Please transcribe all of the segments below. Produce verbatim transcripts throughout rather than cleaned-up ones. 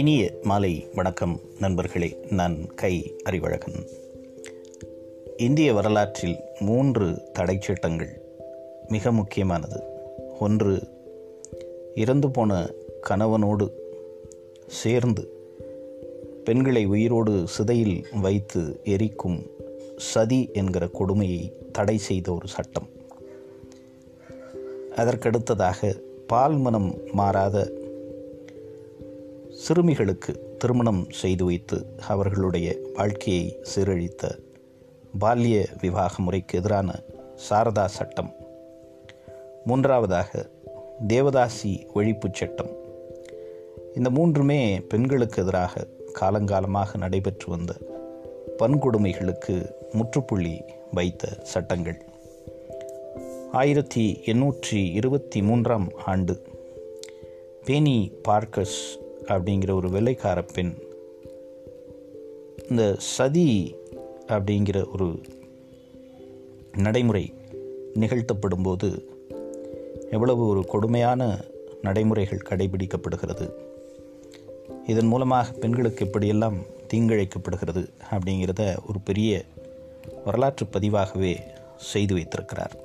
இனிய மாலை வணக்கம் நண்பர்களே. நான் கை அறிவழகன். இந்திய வரலாற்றில் மூன்று தடை சட்டங்கள் மிக முக்கியமானது. ஒன்று, இறந்து போன கணவனோடு சேர்ந்து பெண்களை உயிரோடு சிதையில் வைத்து எரிக்கும் சதி என்கிற கொடுமையை தடை செய்த ஒரு சட்டம். அதற்கடுத்ததாக பால்மனம் மாறாத சிறுமிகளுக்கு திருமணம் செய்து வைத்து அவர்களுடைய வாழ்க்கையை சீரழித்த பால்ய விவாக முறைக்கு எதிரான சாரதா சட்டம். மூன்றாவதாக தேவதாசி ஒழிப்பு சட்டம். இந்த மூன்றுமே பெண்களுக்கு எதிராக காலங்காலமாக நடைபெற்று வந்த வன்கொடுமைகளுக்கு முற்றுப்புள்ளி வைத்த சட்டங்கள். ஆயிரத்தி எண்ணூற்றி இருபத்தி மூன்றாம் ஆண்டு பெனி பார்க்கஸ் அப்படிங்கிற ஒரு வெள்ளைக்கார பெண் இந்த சதி அப்படிங்கிற ஒரு நடைமுறை நிகழ்த்தப்படும்போது எவ்வளவு ஒரு கொடுமையான நடைமுறைகள் கடைபிடிக்கப்படுகிறது, இதன் மூலமாக பெண்களுக்கு எப்படியெல்லாம் தீங்கிழைக்கப்படுகிறது அப்படிங்கிறத ஒரு பெரிய வரலாற்று பதிவாகவே செய்து வைத்திருக்கிறார்.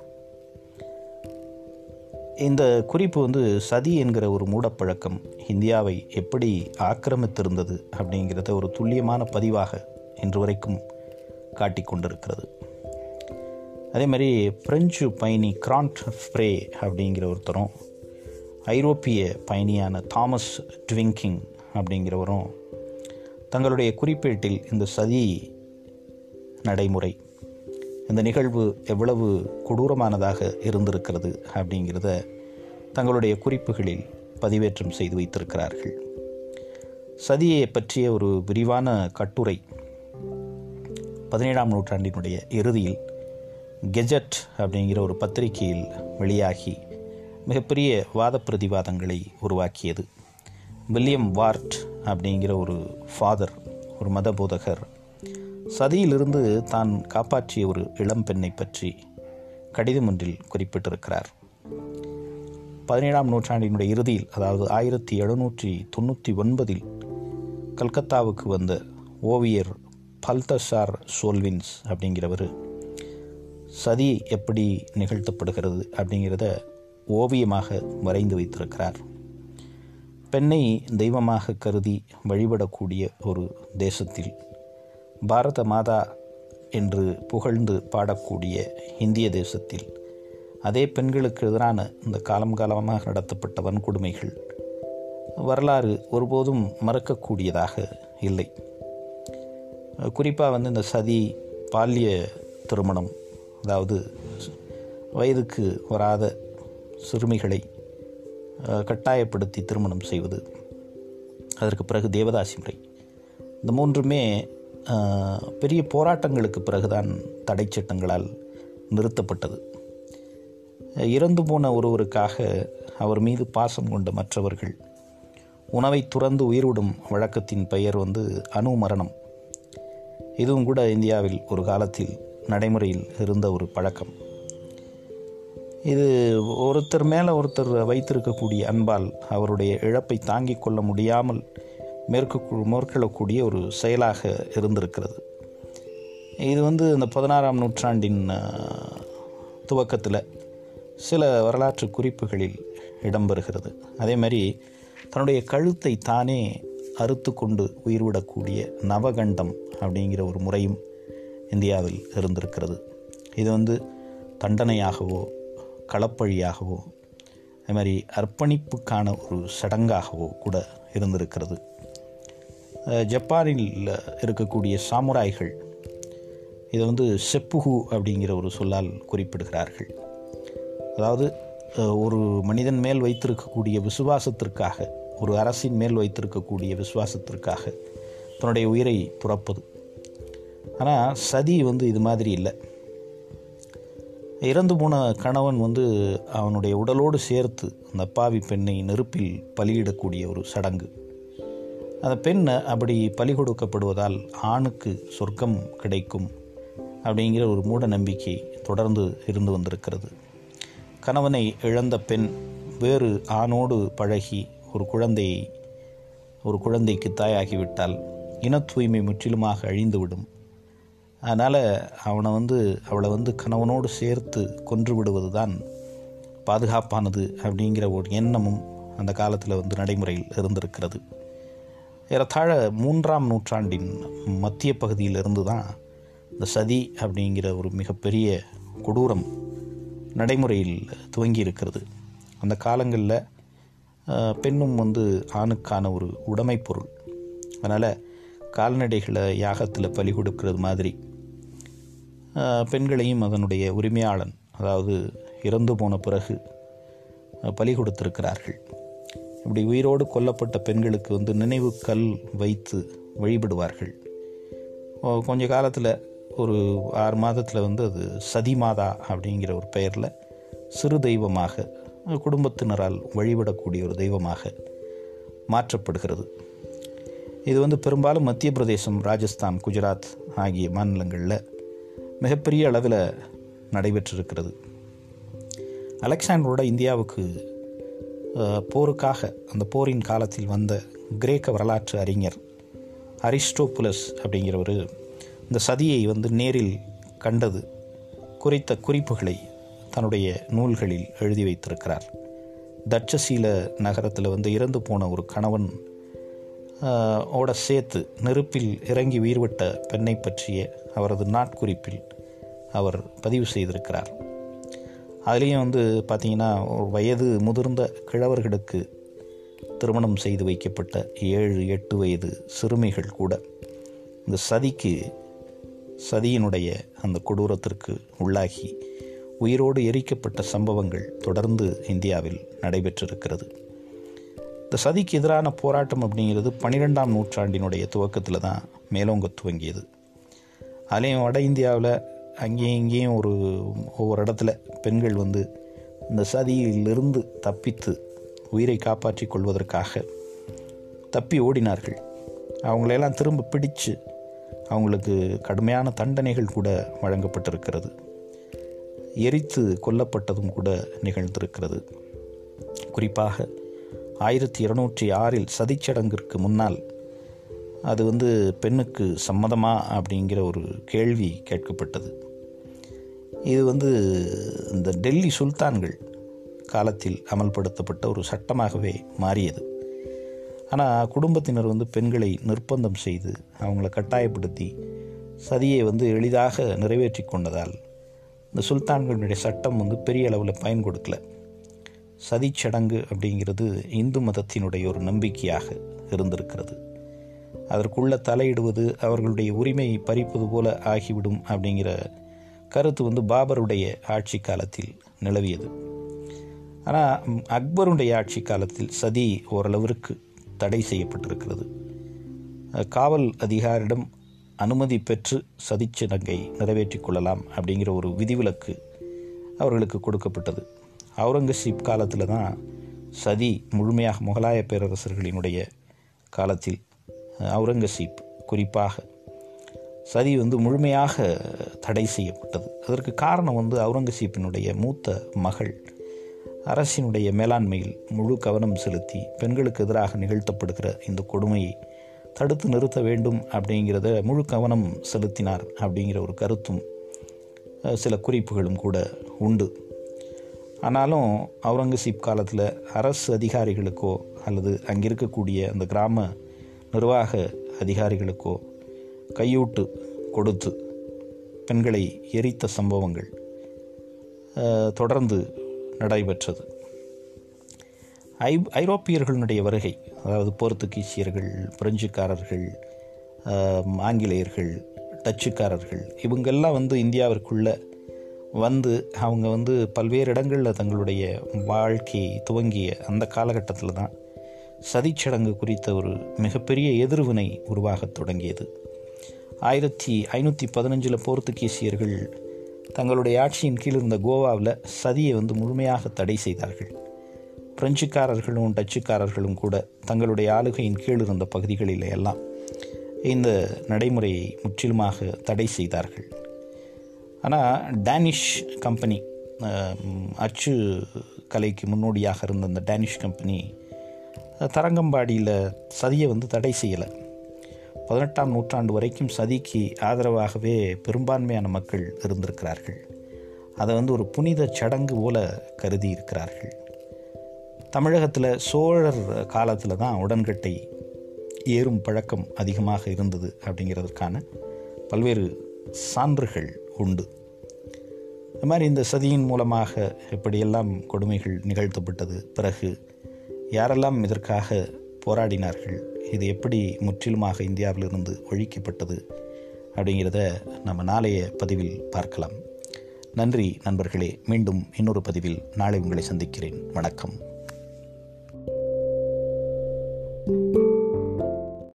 இந்த குறிப்பு வந்து சதி என்கிற ஒரு மூடப்பழக்கம் இந்தியாவை எப்படி ஆக்கிரமித்திருந்தது அப்படிங்கிறத ஒரு துல்லியமான பதிவாக இன்று வரைக்கும் காட்டிக்கொண்டிருக்கிறது. அதே மாதிரி பிரெஞ்சு பயணி கிராண்ட் ஃப்ரே அப்படிங்கிற ஒருத்தரும் ஐரோப்பிய பயணியான தாமஸ் ட்விங்கிங் அப்படிங்கிறவரும் தங்களுடைய குறிப்பேட்டில் இந்த சதி நடைமுறை, இந்த நிகழ்வு எவ்வளவு கொடூரமானதாக இருந்திருக்கிறது அப்படிங்கிறத தங்களுடைய குறிப்புகளில் பதிவேற்றம் செய்து வைத்திருக்கிறார்கள். சதியை பற்றிய ஒரு விரிவான கட்டுரை பதினேழாம் நூற்றாண்டினுடைய இறுதியில் கெஜட் அப்படிங்கிற ஒரு பத்திரிகையில் வெளியாகி மிகப்பெரிய வாத பிரதிவாதங்களை உருவாக்கியது. வில்லியம் வார்ட் அப்படிங்கிற ஒரு ஃபாதர், ஒரு மத போதகர், சதியிலிருந்து தான் காப்பாற்றிய ஒரு இளம் பெண்ணை பற்றி கடிதம் ஒன்றில் குறிப்பிட்டிருக்கிறார். பதினேழாம் நூற்றாண்டினுடைய இறுதியில், அதாவது ஆயிரத்தி எழுநூற்றி தொண்ணூற்றி ஒன்பதில் கல்கத்தாவுக்கு வந்த ஓவியர் பல்தசார் சோல்வின்ஸ் அப்படிங்கிறவர் சதி எப்படி நிகழ்த்தப்படுகிறது அப்படிங்கிறத ஓவியமாக வரைந்து வைத்திருக்கிறார். பெண்ணை தெய்வமாக கருதி வழிபடக்கூடிய ஒரு தேசத்தில் பாரத மாதா என்று புகழ்ந்து பாடக்கூடிய இந்திய தேசத்தில் அதே பெண்களுக்கு எதிரான இந்த காலம் காலமாக நடத்தப்பட்ட வன்கொடுமைகள் வரலாறு ஒருபோதும் மறக்கக்கூடியதாக இல்லை. குறிப்பாக வந்து இந்த சதி, பால்ய திருமணம், அதாவது வயதுக்கு வராத சிறுமிகளை கட்டாயப்படுத்தி திருமணம் செய்வது, அதற்கு பிறகு தேவதாசி முறை, இந்த மூன்றுமே பெரிய போராட்டங்களுக்கு பிறகுதான் தடை சட்டங்களால் நிறுத்தப்பட்டது. இறந்து போன ஒருவருக்காக அவர் மீது பாசம் கொண்ட மற்றவர்கள் உணவை துறந்து உயிர்விடும் வழக்கத்தின் பெயர் வந்து அணு மரணம். இதுவும் கூட இந்தியாவில் ஒரு காலத்தில் நடைமுறையில் இருந்த ஒரு பழக்கம். இது ஒருத்தர் மேலே ஒருத்தர் வைத்திருக்கக்கூடிய அன்பால் அவருடைய இழப்பை தாங்கிக் கொள்ள முடியாமல் மேற்கு மேற்கொள்ளக்கூடிய ஒரு செயலாக இருந்திருக்கிறது. இது வந்து இந்த பதினாறாம் நூற்றாண்டின் துவக்கத்தில் சில வரலாற்று குறிப்புகளில் இடம்பெறுகிறது. அதே மாதிரி தன்னுடைய கழுத்தை தானே அறுத்து கொண்டு உயிர்விடக்கூடிய நவகண்டம் அப்படிங்கிற ஒரு முறையும் இந்தியாவில் இருந்திருக்கிறது. இது வந்து தண்டனையாகவோ களப்பழியாகவோ அதே மாதிரி அர்ப்பணிப்புக்கான ஒரு சடங்காகவோ கூட இருந்திருக்கிறது. ஜப்பானில் இருக்கக்கூடிய சாமுராய்கள் இதை வந்து செப்புகு அப்படிங்கிற ஒரு சொல்லால் குறிப்பிடுகிறார்கள். அதாவது ஒரு மனிதன் மேல் வைத்திருக்கக்கூடிய விசுவாசத்திற்காக, ஒரு அரசின் மேல் வைத்திருக்கக்கூடிய விசுவாசத்திற்காக தன்னுடைய உயிரை துறப்பது. ஆனால் சதி வந்து இது மாதிரி இல்லை. இறந்து போன கணவன் வந்து அவனுடைய உடலோடு சேர்த்து அந்த அப்பாவி பெண்ணை நெருப்பில் பலியிடக்கூடிய ஒரு சடங்கு. அந்த பெண் அப்படி பலி கொடுக்கப்படுவதால் ஆணுக்கு சொர்க்கம் கிடைக்கும் அப்படிங்கிற ஒரு மூட நம்பிக்கை தொடர்ந்து இருந்து வந்திருக்கிறது. கணவனை இழந்த பெண் வேறு ஆணோடு பழகி ஒரு குழந்தையை ஒரு குழந்தைக்கு தாயாகிவிட்டால் இன தூய்மை முற்றிலுமாக அழிந்துவிடும். அதனால் அவனை வந்து அவளை வந்து கணவனோடு சேர்த்து கொன்று விடுவது தான் பாதுகாப்பானது அப்படிங்கிற ஒரு எண்ணமும் அந்த காலத்தில் வந்து நடைமுறையில் இருந்திருக்கிறது. ஏறத்தாழ மூன்றாம் நூற்றாண்டின் மத்திய பகுதியிலிருந்து தான் இந்த சதி அப்படிங்கிற ஒரு மிகப்பெரிய கொடூரம் நடைமுறையில் துவங்கி இருக்கிறது. அந்த காலங்களில் பெண்ணும் வந்து ஆணுக்கான ஒரு உடைமை பொருள். அதனால் கால்நடைகளை யாகத்தில் பலி கொடுக்கிறது மாதிரி பெண்களையும் அதனுடைய உரிமையாளன், அதாவது இறந்து போன பிறகு பலி கொடுத்திருக்கிறார்கள். இப்படி உயிரோடு கொல்லப்பட்ட பெண்களுக்கு வந்து நினைவு கல் வைத்து வழிபடுவார்கள். கொஞ்ச காலத்தில் ஒரு ஆறு மாதத்தில் வந்து அது சதி மாதா அப்படிங்கிற ஒரு பெயரில் சிறு தெய்வமாக குடும்பத்தினரால் வழிபடக்கூடிய ஒரு தெய்வமாக மாற்றப்படுகிறது. இது வந்து பெரும்பாலும் மத்திய பிரதேசம், ராஜஸ்தான், குஜராத் ஆகிய மாநிலங்களில் மிகப்பெரிய அளவில் நடைபெற்றிருக்கிறது. அலெக்சாண்டரோட இந்தியாவுக்கு போருக்காக அந்த போரின் காலத்தில் வந்த கிரேக்க வரலாற்று அறிஞர் அரிஸ்டோபுலஸ் அப்படிங்கிறவர் இந்த சதியை வந்து நேரில் கண்டது குறித்த குறிப்புகளை தன்னுடைய நூல்களில் எழுதி வைத்திருக்கிறார். தட்சசீல நகரத்தில் வந்து இறந்து போன ஒரு கணவன் ஓட சேர்த்து நெருப்பில் இறங்கி உயிர்விட்ட பெண்ணை பற்றிய அவரது நாட்குறிப்பில் அவர் பதிவு செய்திருக்கிறார். அதுலேயும் வந்து பார்த்திங்கன்னா வயது முதிர்ந்த கிழவர்களுக்கு திருமணம் செய்து வைக்கப்பட்ட ஏழு எட்டு வயது சிறுமிகள் கூட இந்த சதிக்கு சதியினுடைய அந்த கொடூரத்திற்கு உள்ளாகி உயிரோடு எரிக்கப்பட்ட சம்பவங்கள் தொடர்ந்து இந்தியாவில் நடைபெற்றிருக்கிறது. இந்த சதிக்கு எதிரான போராட்டம் அப்படிங்கிறது பன்னிரெண்டாம் நூற்றாண்டினுடைய துவக்கத்தில் தான் மேலோங்க துவங்கியது. அதுலேயும் வட இந்தியாவில் அங்கேயும் இங்கேயும் ஒரு ஒவ்வொரு இடத்துல பெண்கள் வந்து இந்த சதியிலிருந்து தப்பித்து உயிரை காப்பாற்றி கொள்வதற்காக தப்பி ஓடினார்கள். அவங்களையெல்லாம் திரும்ப பிடிச்சு அவங்களுக்கு கடுமையான தண்டனைகள் கூட வழங்கப்பட்டிருக்கிறது. எரித்து கொல்லப்பட்டதும் கூட நிகழ்ந்திருக்கிறது. குறிப்பாக ஆயிரத்தி இருநூற்றி ஆறில் சதிச்சடங்கிற்கு முன்னால் அது வந்து பெண்ணுக்கு சம்மதமா அப்படிங்கிற ஒரு கேள்வி கேட்கப்பட்டது. இது வந்து இந்த டெல்லி சுல்தான்கள் காலத்தில் அமல்படுத்தப்பட்ட ஒரு சட்டமாகவே மாறியது. ஆனால் குடும்பத்தினர் வந்து பெண்களை நிர்பந்தம் செய்து அவங்கள கட்டாயப்படுத்தி சதியை வந்து எளிதாக நிறைவேற்றி கொண்டதால் இந்த சுல்தான்களுடைய சட்டம் வந்து பெரிய அளவில் பயன் கொடுக்கல. சதிச்சடங்கு அப்படிங்கிறது இந்து மதத்தினுடைய ஒரு நம்பிக்கையாக இருந்திருக்கிறது. அதற்குள்ளே தலையிடுவது அவர்களுடைய உரிமையை பறிப்பது போல ஆகிவிடும் அப்படிங்கிற கருத்து வந்து பாபருடைய ஆட்சி காலத்தில் நிலவியது. ஆனால் அக்பருடைய ஆட்சி காலத்தில் சதி ஓரளவிற்கு தடை செய்யப்பட்டிருக்கிறது. காவல் அதிகாரிடம் அனுமதி பெற்று சதிச்சடங்கை நிறைவேற்றி கொள்ளலாம் அப்படிங்கிற ஒரு விதிவிலக்கு அவர்களுக்கு கொடுக்கப்பட்டது. அவுரங்கசீப் காலத்தில் தான் சதி முழுமையாக முகலாய பேரரசர்களினுடைய காலத்தில் அவுரங்கசீப் குறிப்பாக சதி வந்து முழுமையாக தடை செய்யப்பட்டது. அதற்கு காரணம் வந்து அவுரங்கசீப்பினுடைய மூத்த மகள் அரசினுடைய மேலாண்மையில் முழு கவனம் செலுத்தி பெண்களுக்கு எதிராக நிகழ்த்தப்படுகிற இந்த கொடுமையை தடுத்து நிறுத்த வேண்டும் அப்படிங்கிறத முழு கவனம் செலுத்தினார் அப்படிங்கிற ஒரு கருத்தும் சில குறிப்புகளும் கூட உண்டு. ஆனாலும் அவுரங்கசீப் காலத்தில் அரசு அதிகாரிகளுக்கோ அல்லது அங்கே இருக்கக்கூடிய அந்த கிராம நிர்வாக அதிகாரிகளுக்கோ கையூட்டு கொடுத்து பெண்களை எரித்த சம்பவங்கள் தொடர்ந்து நடைபெற்றது. ஐ ஐரோப்பியர்களுடைய வருகை, அதாவது போர்த்துகீசியர்கள், பிரெஞ்சுக்காரர்கள், ஆங்கிலேயர்கள், டச்சுக்காரர்கள், இவங்கெல்லாம் வந்து இந்தியாவிற்குள்ளே வந்து அவங்க வந்து பல்வேறு இடங்களில் தங்களுடைய வாழ்க்கையை துவங்கிய அந்த காலகட்டத்தில் தான் சதிச்சடங்கு குறித்த ஒரு மிகப்பெரிய எதிர்வினை உருவாக தொடங்கியது. ஆயிரத்தி ஐநூற்றி பதினஞ்சில் போர்த்துகீசியர்கள் தங்களுடைய ஆட்சியின் கீழ் இருந்த கோவாவில் சதியை வந்து முழுமையாக தடை செய்தார்கள். பிரெஞ்சுக்காரர்களும் டச்சுக்காரர்களும் கூட தங்களுடைய ஆளுகையின் கீழ் இருந்த பகுதிகளில் எல்லாம் இந்த நடைமுறையை முற்றிலுமாக தடை செய்தார்கள். ஆனால் டேனிஷ் கம்பெனி அச்சு கலைக்கு முன்னோடியாக இருந்த அந்த டேனிஷ் கம்பெனி தரங்கம்பாடியில் சதியை வந்து தடை செய்யலை. பதினெட்டாம் நூற்றாண்டு வரைக்கும் சதிக்கு ஆதரவாகவே பெரும்பான்மையான மக்கள் இருந்திருக்கிறார்கள். அதை வந்து ஒரு புனித சடங்கு போல கருதி இருக்கிறார்கள். தமிழகத்தில் சோழர் காலத்தில் தான் உடன்கட்டை ஏறும் பழக்கம் அதிகமாக இருந்தது அப்படிங்கிறதுக்கான பல்வேறு சான்றுகள் உண்டு. அது மாதிரி இந்த சதியின் மூலமாக எப்படியெல்லாம் கொடுமைகள் நிகழ்த்தப்பட்டது, பிறகு யாரெல்லாம் இதற்காக போராடினார்கள், இது எப்படி முற்றிலுமாக இந்தியாவிலிருந்து ஒழிக்கப்பட்டது அப்படிங்கிறத நம்ம நாளைய பதிவில் பார்க்கலாம். நன்றி நண்பர்களே. மீண்டும் இன்னொரு பதிவில் நாளை உங்களை சந்திக்கிறேன். வணக்கம்.